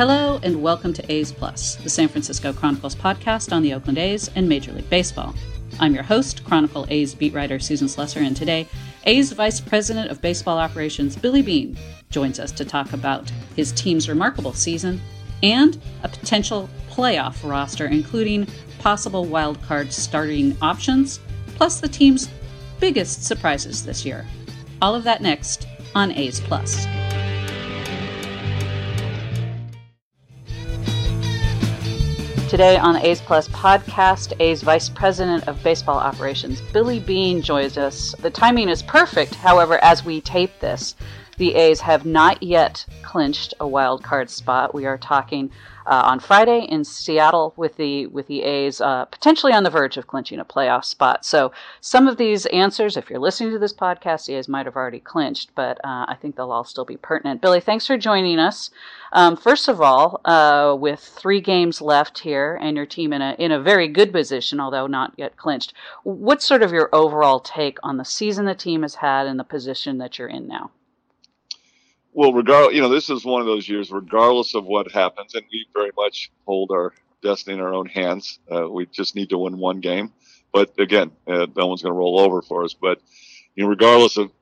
Hello and welcome to A's Plus, the San Francisco Chronicle's podcast on the Oakland A's and Major League Baseball. I'm your host, Chronicle A's beat writer Susan Slusser, and today A's Vice President of Baseball Operations Billy Beane joins us to talk about his team's remarkable season and a potential playoff roster, including possible wild card starting options, plus the team's biggest surprises this year. All of that next on A's Plus. Today on the A's Plus podcast, A's Vice President of Baseball Operations, Billy Beane, joins us. The timing is perfect, however, as we tape this. The A's have not yet clinched a wild card spot. We are talking on Friday in Seattle with the A's potentially on the verge of clinching a playoff spot. So some of these answers, if you're listening to this podcast, the A's might have already clinched, but I think they'll all still be pertinent. Billy, thanks for joining us. First of all, with 3 games left here and your team in a very good position, although not yet clinched, what's sort of your overall take on the season the team has had and the position that you're in now? Well, this is one of those years, regardless of what happens, and we very much hold our destiny in our own hands. We just need to win one game. But again, no one's going to roll over for us. But regardless of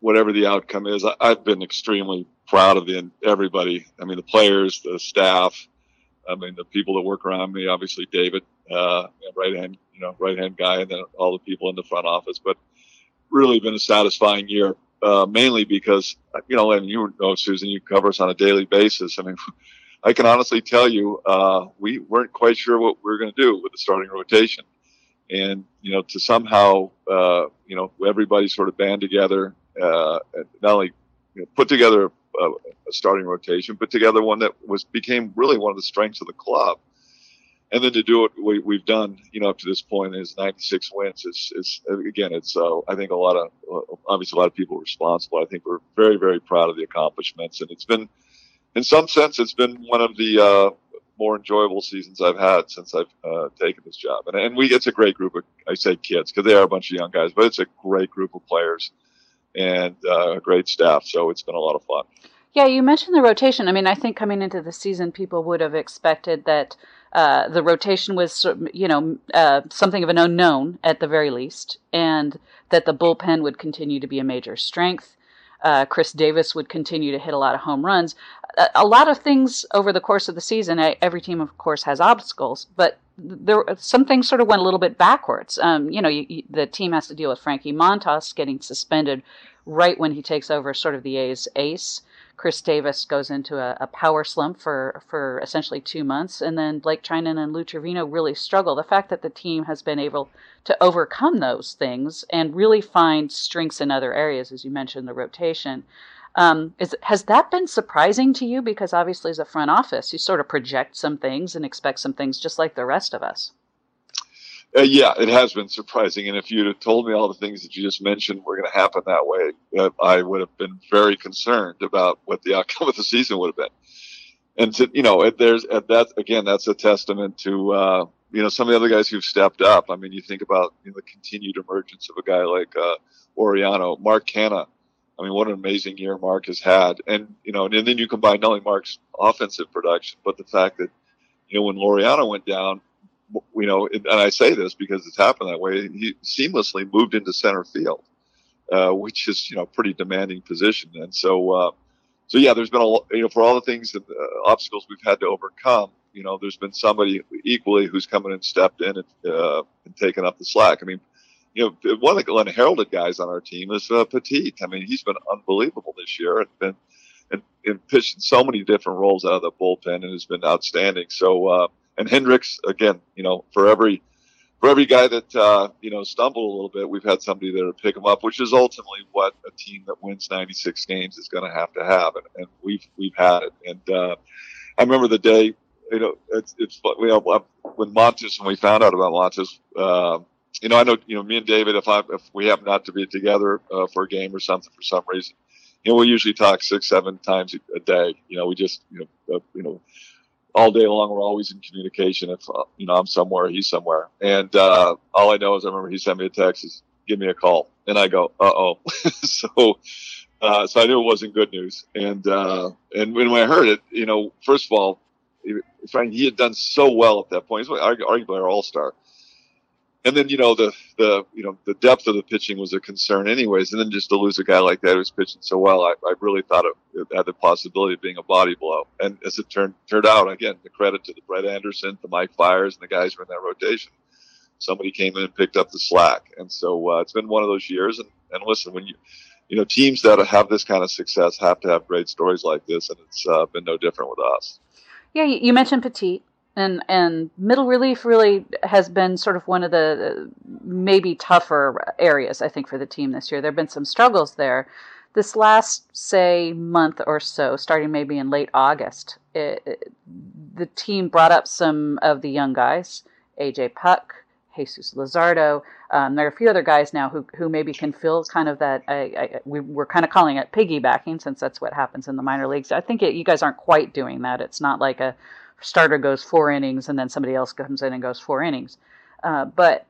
whatever the outcome is, I've been extremely proud of everybody. I mean, the players, the staff, I mean, the people that work around me, obviously David, right-hand guy, and then all the people in the front office. But really been a satisfying year, mainly because, and you know, Susan, you cover us on a daily basis. I mean, I can honestly tell you, we weren't quite sure what we were going to do with the starting rotation. And, to somehow, everybody sort of band together, not only put together a starting rotation, but together one that became really one of the strengths of the club. And then to do what we've done, up to this point is 96 wins. It's I think a lot of people responsible. I think we're very, very proud of the accomplishments. And it's been, in some sense, it's been one of the, more enjoyable seasons I've had since I've taken this job. And it's a great group of, I say kids, because they are a bunch of young guys, but it's a great group of players and a great staff. So it's been a lot of fun. Yeah, you mentioned the rotation. I mean, I think coming into the season, people would have expected that the rotation was, something of an unknown at the very least, and that the bullpen would continue to be a major strength. Chris Davis would continue to hit a lot of home runs. A lot of things over the course of the season. Every team, of course, has obstacles, but some things sort of went a little bit backwards. The team has to deal with Frankie Montas getting suspended right when he takes over sort of the A's ace. Chris Davis goes into a power slump for essentially 2 months, and then Blake Treinen and Lou Trevino really struggle. The fact that the team has been able to overcome those things and really find strengths in other areas, as you mentioned, the rotation, has that been surprising to you? Because obviously as a front office, you sort of project some things and expect some things just like the rest of us. Yeah, it has been surprising. And if you'd have told me all the things that you just mentioned were going to happen that way, I would have been very concerned about what the outcome of the season would have been. And that's a testament to, some of the other guys who've stepped up. I mean, you think about the continued emergence of a guy like Laureano, Mark Canna. I mean, what an amazing year Mark has had. And, and then you combine not only Mark's offensive production, but the fact that, when Laureano went down, and I say this because it's happened that way, he seamlessly moved into center field, which is, pretty demanding position. And so yeah, there's been for all the things that obstacles we've had to overcome, there's been somebody equally who's come in and stepped in and taken up the slack. I mean, one of the unheralded guys on our team is Petit. I mean, he's been unbelievable this year and pitched in so many different roles out of the bullpen and has been outstanding. So, and Hendricks, again, for every guy that, stumbled a little bit, we've had somebody there to pick him up, which is ultimately what a team that wins 96 games is going to have to have. And we've had it. And, I remember the day, when we found out about Montas, I know, me and David, if we happen not to be together, for a game or something for some reason, we usually talk 6-7 times a day. We just, all day long, we're always in communication. If I'm somewhere, he's somewhere, and all I know is I remember he sent me a text, "Give me a call," and I go, "Uh oh." So So I knew it wasn't good news. And when I heard it, you know, first of all, Frank, he had done so well at that point. He's arguably our all-star. And then, you know, the depth of the pitching was a concern anyways. And then just to lose a guy like that who's pitching so well, I really thought it had the possibility of being a body blow. And as it turned out, again, the credit to the Brett Anderson, the Mike Fiers, and the guys who were in that rotation. Somebody came in and picked up the slack. And so it's been one of those years. And listen, when you know, teams that have this kind of success have to have great stories like this, and it's been no different with us. Yeah, you mentioned Petit. And middle relief really has been sort of one of the maybe tougher areas, I think, for the team this year. There have been some struggles there. This last, say, month or so, starting maybe in late August, the team brought up some of the young guys, A.J. Puk, Jesús Luzardo. There are a few other guys now who maybe can fill kind of that, we're kind of calling it piggybacking, since that's what happens in the minor leagues. I think you guys aren't quite doing that. It's not like a starter goes four innings and then somebody else comes in and goes four innings. But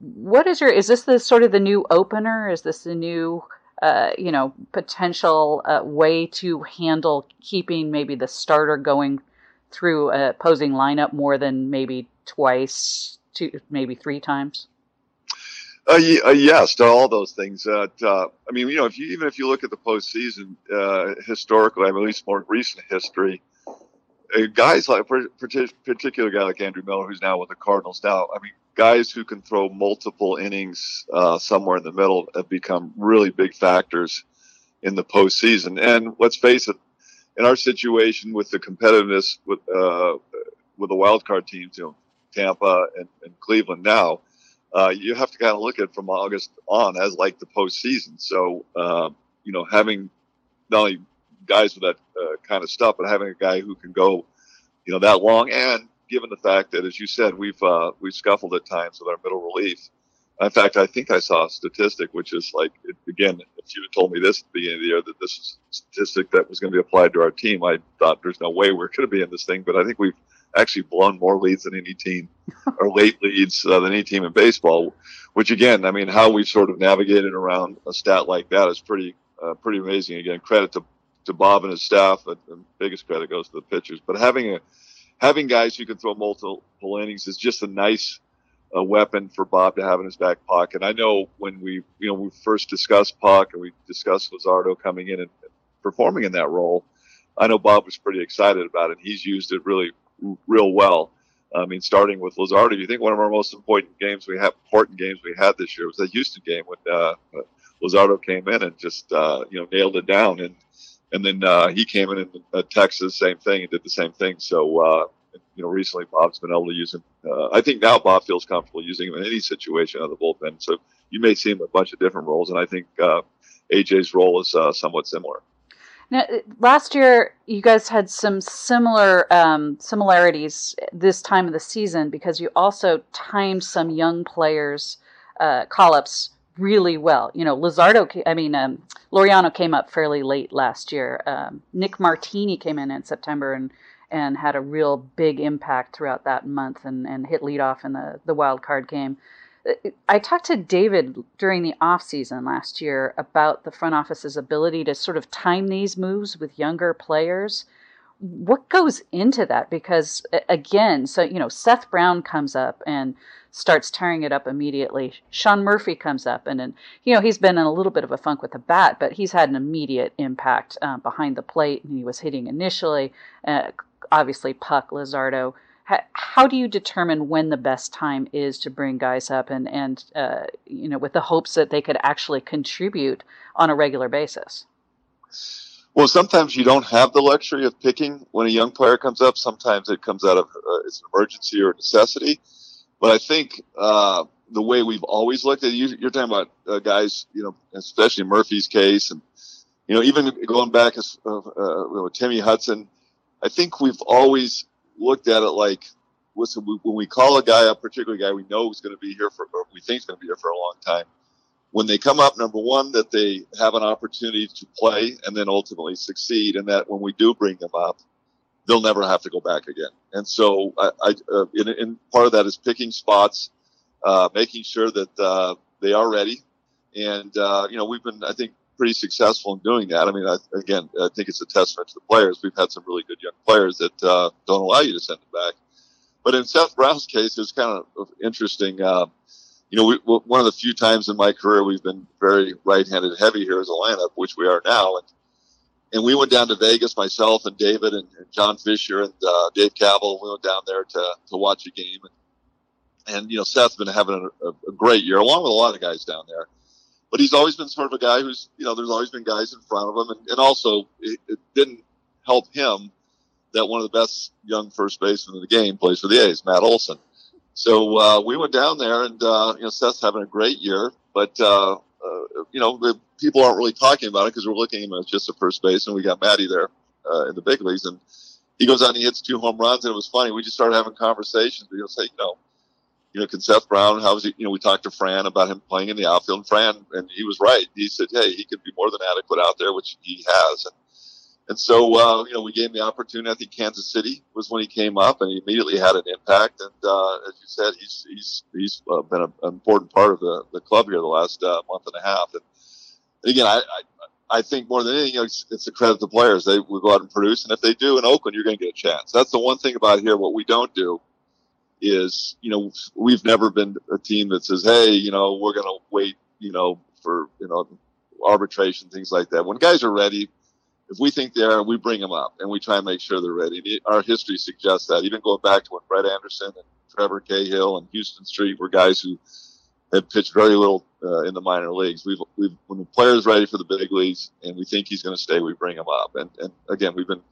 what is is this the sort of the new opener? Is this the new, potential way to handle keeping maybe the starter going through a opposing lineup more than maybe twice, two, maybe three times? Yes, to all those things. I mean, you know, if you look at the postseason historically, I mean, at least more recent history, guys like particular guy like Andrew Miller, who's now with the Cardinals now. I mean, guys who can throw multiple innings somewhere in the middle have become really big factors in the postseason. And let's face it, in our situation with the competitiveness with the wild card teams, you know, Tampa and Cleveland now, you have to kind of look at it from August on as like the postseason. So having not only guys with that kind of stuff, but having a guy who can go, you know, that long. And given the fact that, as you said, we've scuffled at times with our middle relief. In fact, I think I saw a statistic, which is like, again, if you had told me this at the beginning of the year, that this is a statistic that was going to be applied to our team, I thought there's no way we're going to be in this thing. But I think we've actually blown more leads than any team or late leads than any team in baseball, which again, I mean, how we've sort of navigated around a stat like that is pretty amazing. Again, credit to Bob and his staff, but the biggest credit goes to the pitchers. But having guys who can throw multiple innings is just a nice weapon for Bob to have in his back pocket. I know when we first discussed Puk and we discussed Luzardo coming in and performing in that role, I know Bob was pretty excited about it. He's used it really real well. I mean, starting with Luzardo, you think one of our most important games we had this year was the Houston game when Luzardo came in and just nailed it down. And then he came in Texas, same thing, and did the same thing. So, recently Bob's been able to use him. I think now Bob feels comfortable using him in any situation out of the bullpen. So you may see him in a bunch of different roles, and I think AJ's role is somewhat similar. Now, last year you guys had some similar similarities this time of the season because you also timed some young players' call-ups really well. You know, Laureano came up fairly late last year. Nick Martini came in September and had a real big impact throughout that month and hit leadoff in the wild card game. I talked to David during the off season last year about the front office's ability to sort of time these moves with younger players. What goes into that? Because again, so, you know, Seth Brown comes up and starts tearing it up immediately. Sean Murphy comes up and he's been in a little bit of a funk with the bat, but he's had an immediate impact behind the plate, and he was hitting initially. Obviously, Puk, Luzardo. How do you determine when the best time is to bring guys up and with the hopes that they could actually contribute on a regular basis? Well, sometimes you don't have the luxury of picking when a young player comes up. Sometimes it comes out of it's an emergency or a necessity. But I think the way we've always looked at it, you're talking about guys, you know, especially Murphy's case, and you know, even going back as Timmy Hudson. I think we've always looked at it like, listen, when we call a guy up, particularly a guy we know is going to be here for, or we think is going to be here for a long time. When they come up, number one, that they have an opportunity to play and then ultimately succeed, and that when we do bring them up, they'll never have to go back again. And so I part of that is picking spots, making sure that they are ready. And, we've been, I think, pretty successful in doing that. I mean, I think it's a testament to the players. We've had some really good young players that don't allow you to send them back. But in Seth Brown's case, it's kind of interesting. One of the few times in my career we've been very right-handed heavy here as a lineup, which we are now. And we went down to Vegas, myself and David and John Fisher and Dave Cavill. We went down there to watch a game. And you know, Seth's been having a great year, along with a lot of guys down there. But he's always been sort of a guy who's, you know, there's always been guys in front of him. And also, it didn't help him that one of the best young first basemen in the game plays for the A's, Matt Olson. So we went down there, and Seth's having a great year, but the people aren't really talking about it because we're looking at him as just a first base, and we got Matty there in the big leagues, and he goes out and he hits 2 home runs, and it was funny. We just started having conversations. We'll say, can Seth Brown? How is he? We talked to Fran about him playing in the outfield, and Fran, and he was right. He said, hey, he could be more than adequate out there, which he has. And so, we gave him the opportunity. I think Kansas City was when he came up, and he immediately had an impact. And as you said, he's been an important part of the club here the last month and a half. And again, I think more than anything, it's a credit to the players. They will go out and produce, and if they do in Oakland, you're going to get a chance. That's the one thing about here. What we don't do is, we've never been a team that says, hey, we're going to wait, for arbitration, things like that. When guys are ready. If we think they are, we bring them up, and we try and make sure they're ready. Our history suggests that. Even going back to when Brett Anderson and Trevor Cahill and Houston Street were guys who had pitched very little in the minor leagues. When the player's ready for the big leagues and we think he's going to stay, we bring him up. And again, we've been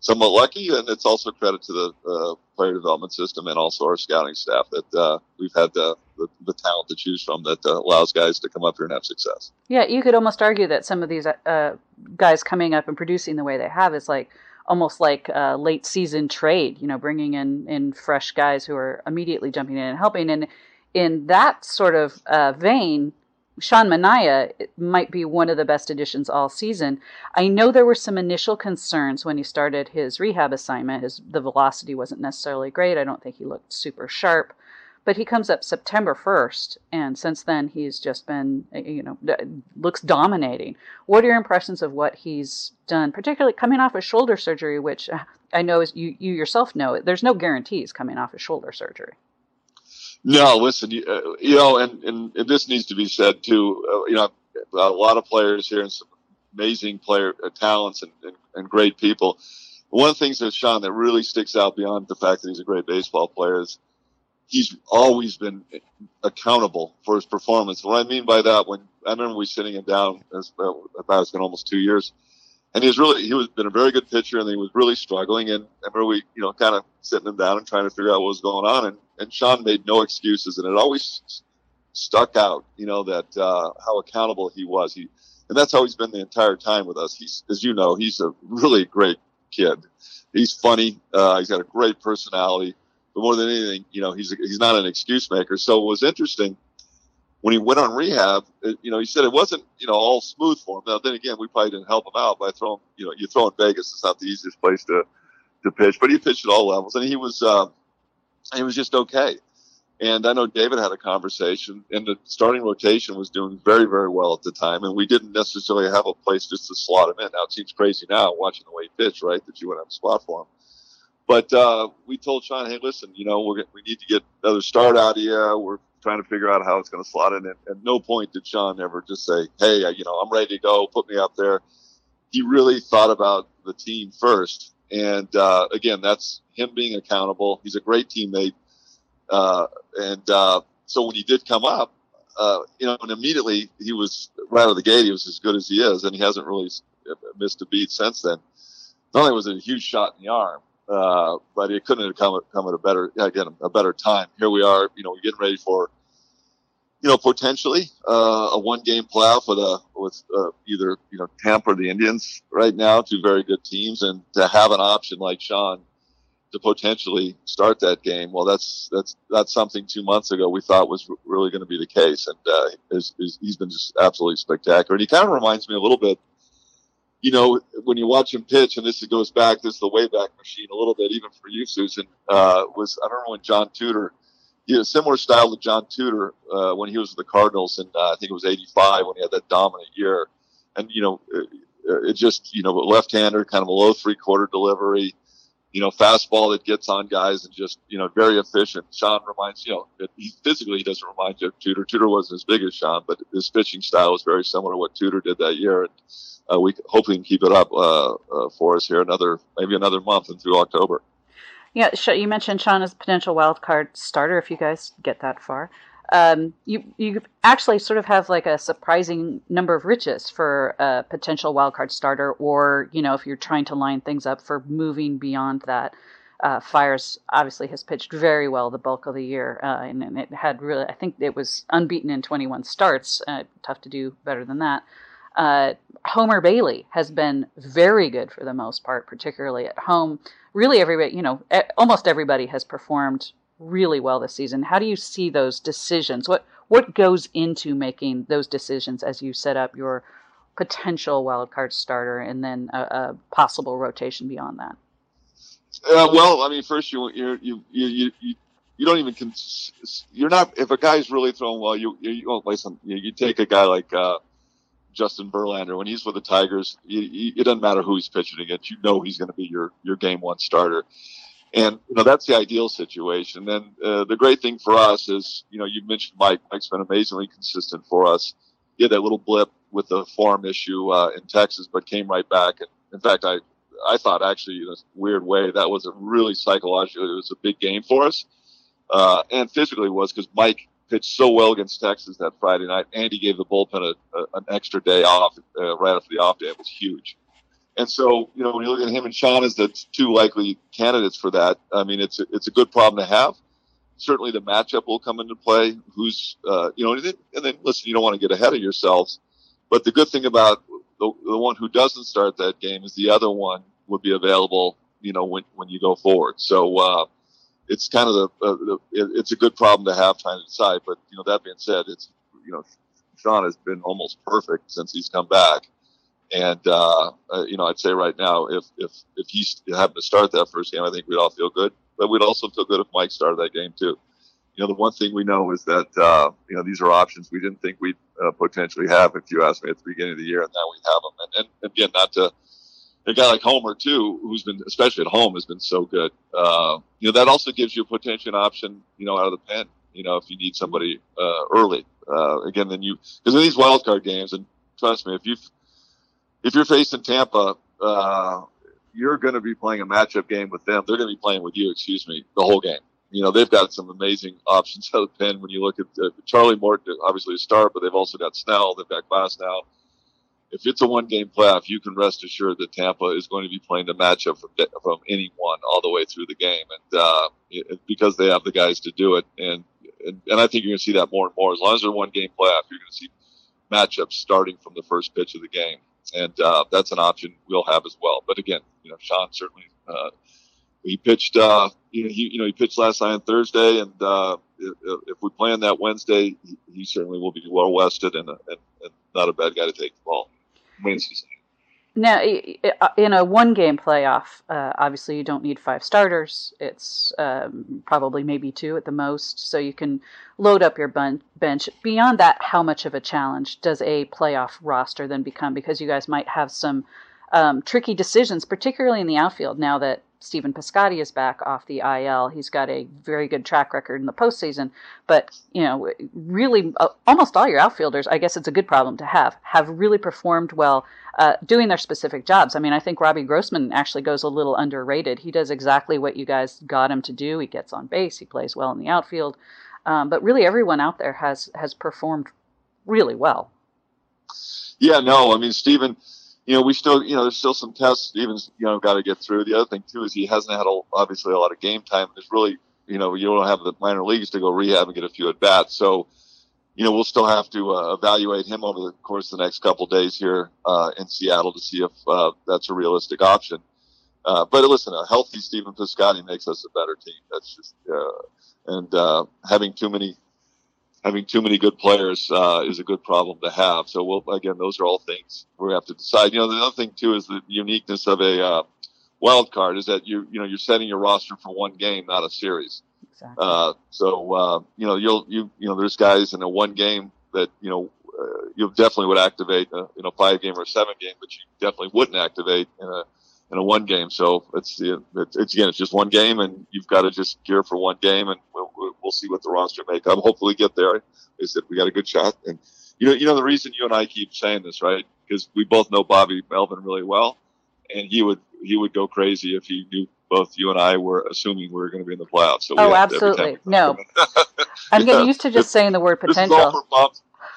somewhat lucky, and it's also credit to the player development system and also our scouting staff that we've had the talent to choose from that allows guys to come up here and have success. Yeah, you could almost argue that some of these guys coming up and producing the way they have is like almost like a late season trade, bringing in fresh guys who are immediately jumping in and helping. And in that sort of vein, Sean Manaea might be one of the best additions all season. I know there were some initial concerns when he started his rehab assignment. The velocity wasn't necessarily great. I don't think he looked super sharp. But he comes up September 1st, and since then he's just been, looks dominating. What are your impressions of what he's done, particularly coming off of shoulder surgery, which I know is you yourself know, there's no guarantees coming off of shoulder surgery. No, listen, and this needs to be said too. A lot of players here and some amazing player talents and great people. One of the things that Sean that really sticks out beyond the fact that he's a great baseball player is he's always been accountable for his performance. What I mean by that, when I remember we sitting him down, it's been almost 2 years, and he was a very good pitcher, and he was really struggling. And I remember we, kind of sitting him down and trying to figure out what was going on. And Sean made no excuses, and it always stuck out, that how accountable he was. And that's always been the entire time with us. He's a really great kid. He's funny. He's got a great personality. But more than anything, he's not an excuse maker. So it was interesting when he went on rehab. He said it wasn't all smooth for him. Now then again, we probably didn't help him out by throwing you throw in Vegas. It's not the easiest place to pitch, but he pitched at all levels, and he was just okay. And I know David had a conversation, and the starting rotation was doing very, very well at the time, and we didn't necessarily have a place just to slot him in. Now it seems crazy now watching the way he pitched, right? That you wouldn't have a spot for him. But we told Sean, hey, listen, we need to get another start out of you. We're trying to figure out how it's going to slot in. And at no point did Sean ever just say, hey, I'm ready to go. Put me up there. He really thought about the team first. And, again, that's him being accountable. He's a great teammate. So when he did come up, and immediately he was right out of the gate. He was as good as he is, and he hasn't really missed a beat since then. Not only was it a huge shot in the arm, but it couldn't have come at a better time. Here we are, we're getting ready for, potentially a one-game playoff with either Tampa or the Indians right now, two very good teams, and to have an option like Sean to potentially start that game. Well, that's something 2 months ago we thought was really going to be the case, and he's been just absolutely spectacular. And he kind of reminds me a little bit. When you watch him pitch, and this goes back, this is the way back machine a little bit, even for you, Susan, I don't know when John Tudor, similar style to John Tudor when he was with the Cardinals, and I think it was 85 when he had that dominant year. And, you know, it just, you know, left-hander, kind of a low three-quarter delivery, you know, fastball that gets on guys and just, you know, very efficient. Sean reminds, you know, he physically doesn't remind you of Tudor. Tudor wasn't as big as Sean, but his pitching style was very similar to what Tudor did that year. And we hopefully can keep it up for us here maybe another month and through October. Yeah, you mentioned Sean as a potential wild card starter if you guys get that far. You actually sort of have like a surprising number of riches for a potential wildcard starter, or, you know, if you're trying to line things up for moving beyond that. Fiers obviously has pitched very well the bulk of the year, and it had really, I think it was unbeaten in 21 starts. Tough to do better than that. Homer Bailey has been very good for the most part, particularly at home. Really everybody, you know, almost everybody has performed really well this season. How do you see those decisions? What goes into making those decisions as you set up your potential wild card starter and then a possible rotation beyond that? Well, I mean, first you don't even you're not, if a guy's really throwing well, you won't play some. You take a guy like Justin Verlander. When he's with the Tigers, it doesn't matter who he's pitching against. You know he's going to be your game one starter. And, you know, that's the ideal situation. And the great thing for us is, you know, you mentioned Mike. Mike's been amazingly consistent for us. He had that little blip with the farm issue in Texas, but came right back. And in fact, I thought actually in a weird way that was a really psychologically, it was a big game for us. And physically was, because Mike pitched so well against Texas that Friday night, and he gave the bullpen an extra day off right after the off day. It was huge. And so, you know, when you look at him and Sean as the two likely candidates for that, I mean, it's a good problem to have. Certainly the matchup will come into play. Who's, you know, and then listen, you don't want to get ahead of yourselves. But the good thing about the one who doesn't start that game is the other one would be available, you know, when you go forward. So it's kind of it's a good problem to have trying to decide. But, you know, that being said, it's, you know, Sean has been almost perfect since he's come back. And, you know, I'd say right now, if he happened to start that first game, I think we'd all feel good. But we'd also feel good if Mike started that game, too. You know, the one thing we know is that, you know, these are options we didn't think we'd potentially have, if you asked me at the beginning of the year, and now we have them. And again, not to – a guy like Homer, too, who's been – especially at home, has been so good. You know, that also gives you a potential option, you know, out of the pen, you know, if you need somebody early. Again, then you – because in these wild card games, and trust me, if you're facing Tampa, you're going to be playing a matchup game with them. They're going to be playing with you, the whole game. You know, they've got some amazing options out of the pen. When you look at Charlie Morton, obviously a star, but they've also got Snell. They've got Glass now. If it's a one-game playoff, you can rest assured that Tampa is going to be playing the matchup from anyone all the way through the game, and because they have the guys to do it. And I think you're going to see that more and more. As long as they're a one-game playoff, you're going to see matchups starting from the first pitch of the game. And that's an option we'll have as well. But again, you know, Sean certainly he pitched. He pitched last night on Thursday, and if we play on that Wednesday, he certainly will be well rested and not a bad guy to take the ball. Now, in a one-game playoff, obviously you don't need five starters. It's probably maybe two at the most, so you can load up your bench. Beyond that, how much of a challenge does a playoff roster then become? Because you guys might have some tricky decisions, particularly in the outfield. Now that Stephen Piscotty is back off the IL, he's got a very good track record in the postseason. But, you know, really, almost all your outfielders, I guess it's a good problem to have really performed well. Doing their specific jobs. I mean, I think Robbie Grossman actually goes a little underrated. He does exactly what you guys got him to do. He gets on base. He plays well in the outfield. But really everyone out there has performed really well. Yeah, no, I mean, Stephen, you know, we still, you know, there's still some tests Stephen's, you know, got to get through. The other thing, too, is he hasn't had, obviously, a lot of game time. There's really, you know, you don't have the minor leagues to go rehab and get a few at-bats. So, you know, we'll still have to evaluate him over the course of the next couple of days here in Seattle to see if that's a realistic option. But listen, a healthy Stephen Piscotty makes us a better team. That's just having too many good players is a good problem to have. So we'll, again, those are all things we have to decide. You know, the other thing too is the uniqueness of a wild card is that you're setting your roster for one game, not a series. Exactly. So you know, there's guys in a one game that, you know, you definitely would activate in a 5-game or a 7-game, but you definitely wouldn't activate in a 1-game. So it's again, it's just one game, and you've got to just gear for one game, and we'll see what the roster make up. Hopefully, get there. Like I said, we got a good shot, and you know the reason you and I keep saying this, right? Because we both know Bobby Melvin really well, and he would go crazy if he knew both you and I were assuming we were going to be in the playoffs. So absolutely. No. I'm getting used to just saying the word potential.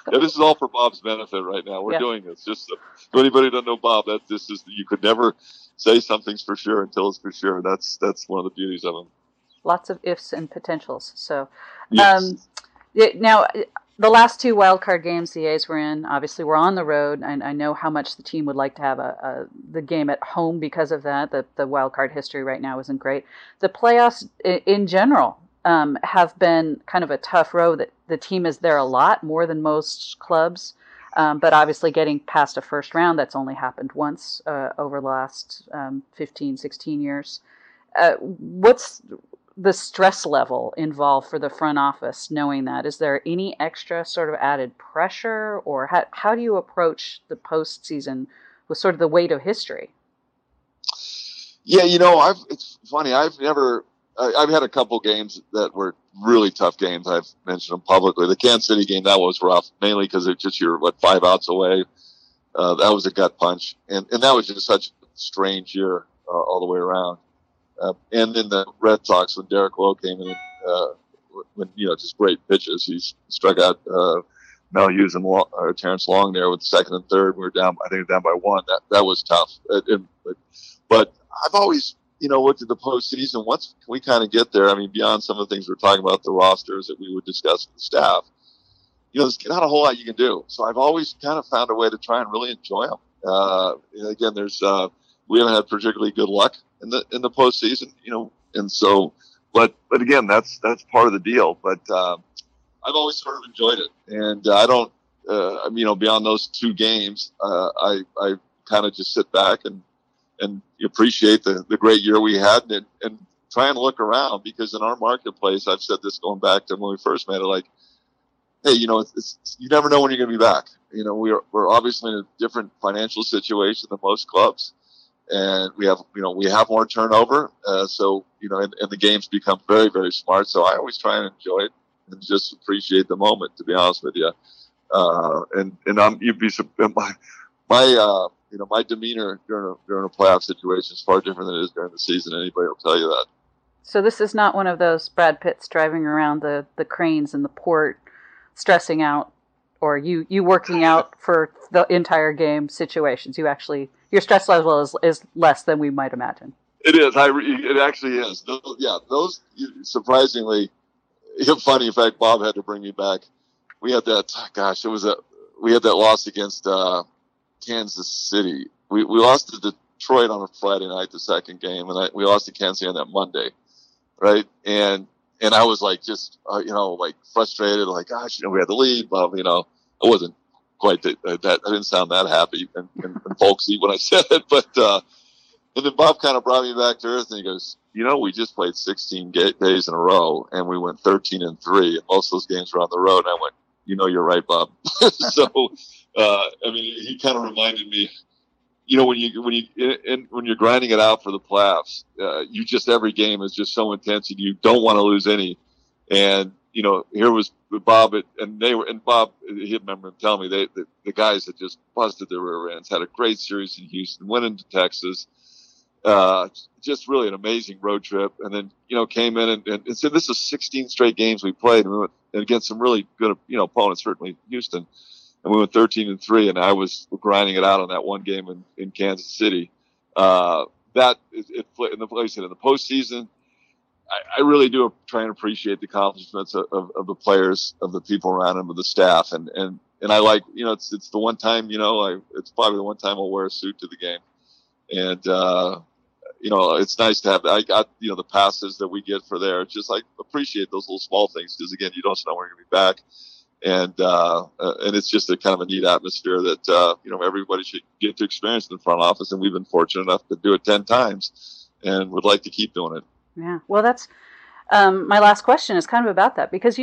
This is all for Bob's benefit right now. We're doing this. Just if anybody doesn't know Bob, you could never say something's for sure until it's for sure. That's one of the beauties of him. Lots of ifs and potentials. So now the last two wild card games the A's were in, obviously we're on the road, and I know how much the team would like to have the game at home because of that. The wild card history right now isn't great. The playoffs in general have been kind of a tough road. That the team is there a lot, more than most clubs, but obviously getting past a first round, that's only happened once over the last 15, 16 years. What's the stress level involved for the front office knowing that? Is there any extra sort of added pressure, or how do you approach the postseason with sort of the weight of history? Yeah, it's funny. I've had a couple games that were really tough games. I've mentioned them publicly. The Kansas City game, that was rough, mainly because it's just you're 5 outs away. That was a gut punch. And that was just such a strange year all the way around. And then the Red Sox, when Derek Lowe came in, just great pitches. He struck out Mel Hughes and Terrence Long there with second and third. We were down, I think, down by one. That was tough. But I've always, looked at the postseason. Once we kind of get there, I mean, beyond some of the things we're talking about, the rosters that we would discuss with the staff, there's not a whole lot you can do. So I've always kind of found a way to try and really enjoy them. Again, we haven't had particularly good luck in the postseason, and so, but again, that's part of the deal. But I've always sort of enjoyed it, and I don't, beyond those two games, I kind of just sit back and appreciate the great year we had, and try and look around, because in our marketplace, I've said this going back to when we first made it, like, hey, you never know when you're going to be back. We're obviously in a different financial situation than most clubs. And we have more turnover. And the games become very, very smart. So I always try and enjoy it and just appreciate the moment, to be honest with you. My demeanor during a playoff situation is far different than it is during the season. Anybody will tell you that. So this is not one of those Brad Pitts driving around the cranes in the port, stressing out, or you working out for the entire game situations. You actually, your stress level is less than we might imagine. It is. It actually is. Those surprisingly funny. In fact, Bob had to bring me back. We had that. Gosh, we had that loss against Kansas City. We lost to Detroit on a Friday night, the second game, and we lost to Kansas City on that Monday, right? And I was like, just, frustrated, like, gosh, we had the lead, but, I wasn't quite that, I didn't sound that happy and folksy when I said it. But, and then Bob kind of brought me back to earth, and he goes, we just played 16 days in a row, and we went 13-3, and most of those games were on the road. And I went, you're right, Bob. He kind of reminded me, when you're grinding it out for the playoffs, every game is just so intense, and you don't want to lose any. And here was Bob, he remember him telling me the guys had just busted their rear ends, had a great series in Houston, went into Texas, just really an amazing road trip, and then came in and said, "This is 16 straight games we played, and we went against some really good opponents, certainly Houston." And we went 13-3, and I was grinding it out on that one game in Kansas City. In the postseason, I really do try and appreciate the accomplishments of the players, of the people around them, of the staff, and I like it's the one time it's probably the one time I'll wear a suit to the game, and it's nice to have. I got the passes that we get for there. It's just like appreciate those little small things, because again, you don't know when you're going to be back. And it's just a kind of a neat atmosphere that, everybody should get to experience in the front office. And we've been fortunate enough to do it 10 times and would like to keep doing it. Yeah. Well, that's, My last question is kind of about that, because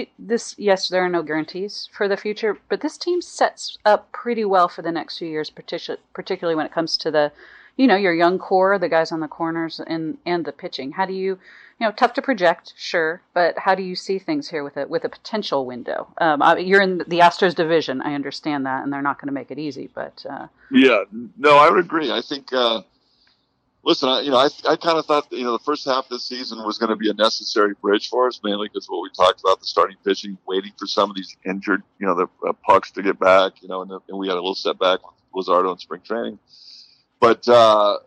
yes, there are no guarantees for the future, but this team sets up pretty well for the next few years, particularly when it comes to the, your young core, the guys on the corners and the pitching. How do you, tough to project, sure, but how do you see things here with a potential window? You're in the Astros division. I understand that, and they're not going to make it easy, but. Yeah, no, I would agree. I think, listen, I kind of thought, the first half of this season was going to be a necessary bridge for us, mainly because what we talked about, the starting pitching, waiting for some of these injured, the Pucks to get back, and we had a little setback with Luzardo in spring training. But I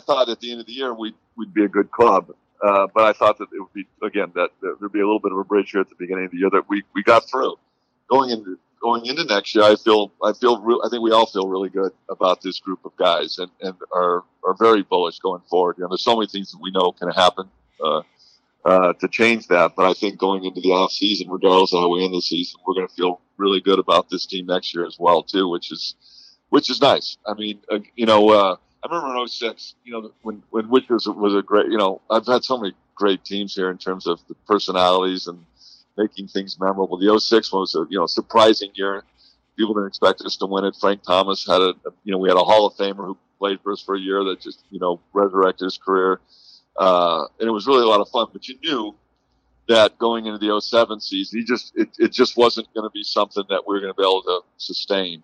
thought at the end of the year, we'd be a good club. But I thought that it would be, again, that there'd be a little bit of a bridge here at the beginning of the year that we got through. Going into next year, I think we all feel really good about this group of guys and are very bullish going forward. There's so many things that we know can happen to change that, but I think going into the off season, regardless of how we end the season, we're going to feel really good about this team next year as well too, which is nice. I mean, I remember in 2006, when Witt was a great. I've had so many great teams here in terms of the personalities and making things memorable. The 2006 one was a surprising year. People didn't expect us to win it. Frank Thomas had we had a Hall of Famer who played for us for a year that just resurrected his career, and it was really a lot of fun. But you knew that going into the 2007 season, it just wasn't going to be something that we were going to be able to sustain,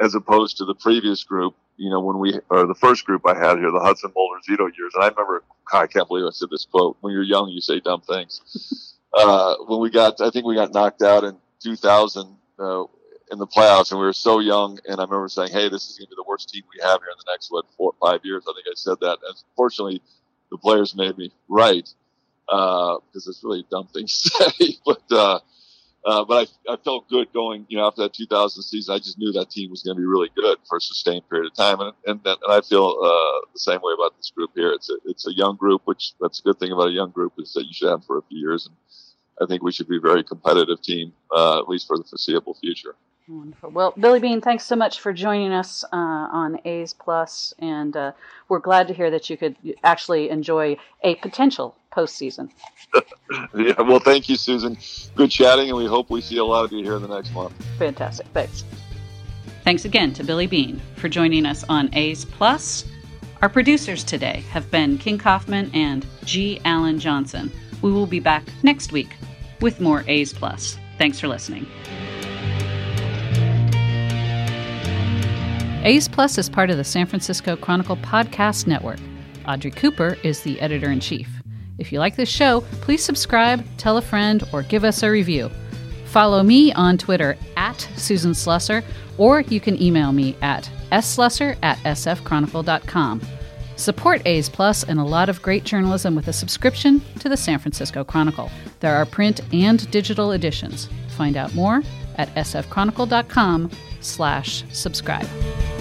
as opposed to the previous group. The first group I had here, the Hudson, Mulder, Zito years, and I remember, God, I can't believe I said this quote: "When you're young, you say dumb things." When we got knocked out in 2000 in the playoffs, and we were so young. And I remember saying, "Hey, this is going to be the worst team we have here in the next 4 or 5 years." I think I said that. And fortunately, the players made me right, because it's really a dumb thing to say. But I felt good going. After that 2000 season, I just knew that team was going to be really good for a sustained period of time. And I feel the same way about this group here. It's a young group, which that's a good thing about a young group, is that you should have for a few years. And I think we should be a very competitive team, at least for the foreseeable future. Wonderful. Well, Billy Beane, thanks so much for joining us on A's Plus, and we're glad to hear that you could actually enjoy a potential postseason. Yeah, well, thank you, Susan. Good chatting, and we hope we see a lot of you here in the next month. Fantastic. Thanks. Thanks again to Billy Beane for joining us on A's Plus. Our producers today have been King Kaufman and G. Allen Johnson. We will be back next week with more A's Plus. Thanks for listening. A's Plus is part of the San Francisco Chronicle Podcast Network. Audrey Cooper is the editor-in-chief. If you like this show, please subscribe, tell a friend, or give us a review. Follow me on Twitter at Susan Slusser, or you can email me at slusser@sfchronicle.com. Support A's Plus and a lot of great journalism with a subscription to the San Francisco Chronicle. There are print and digital editions. Find out more at sfchronicle.com/subscribe.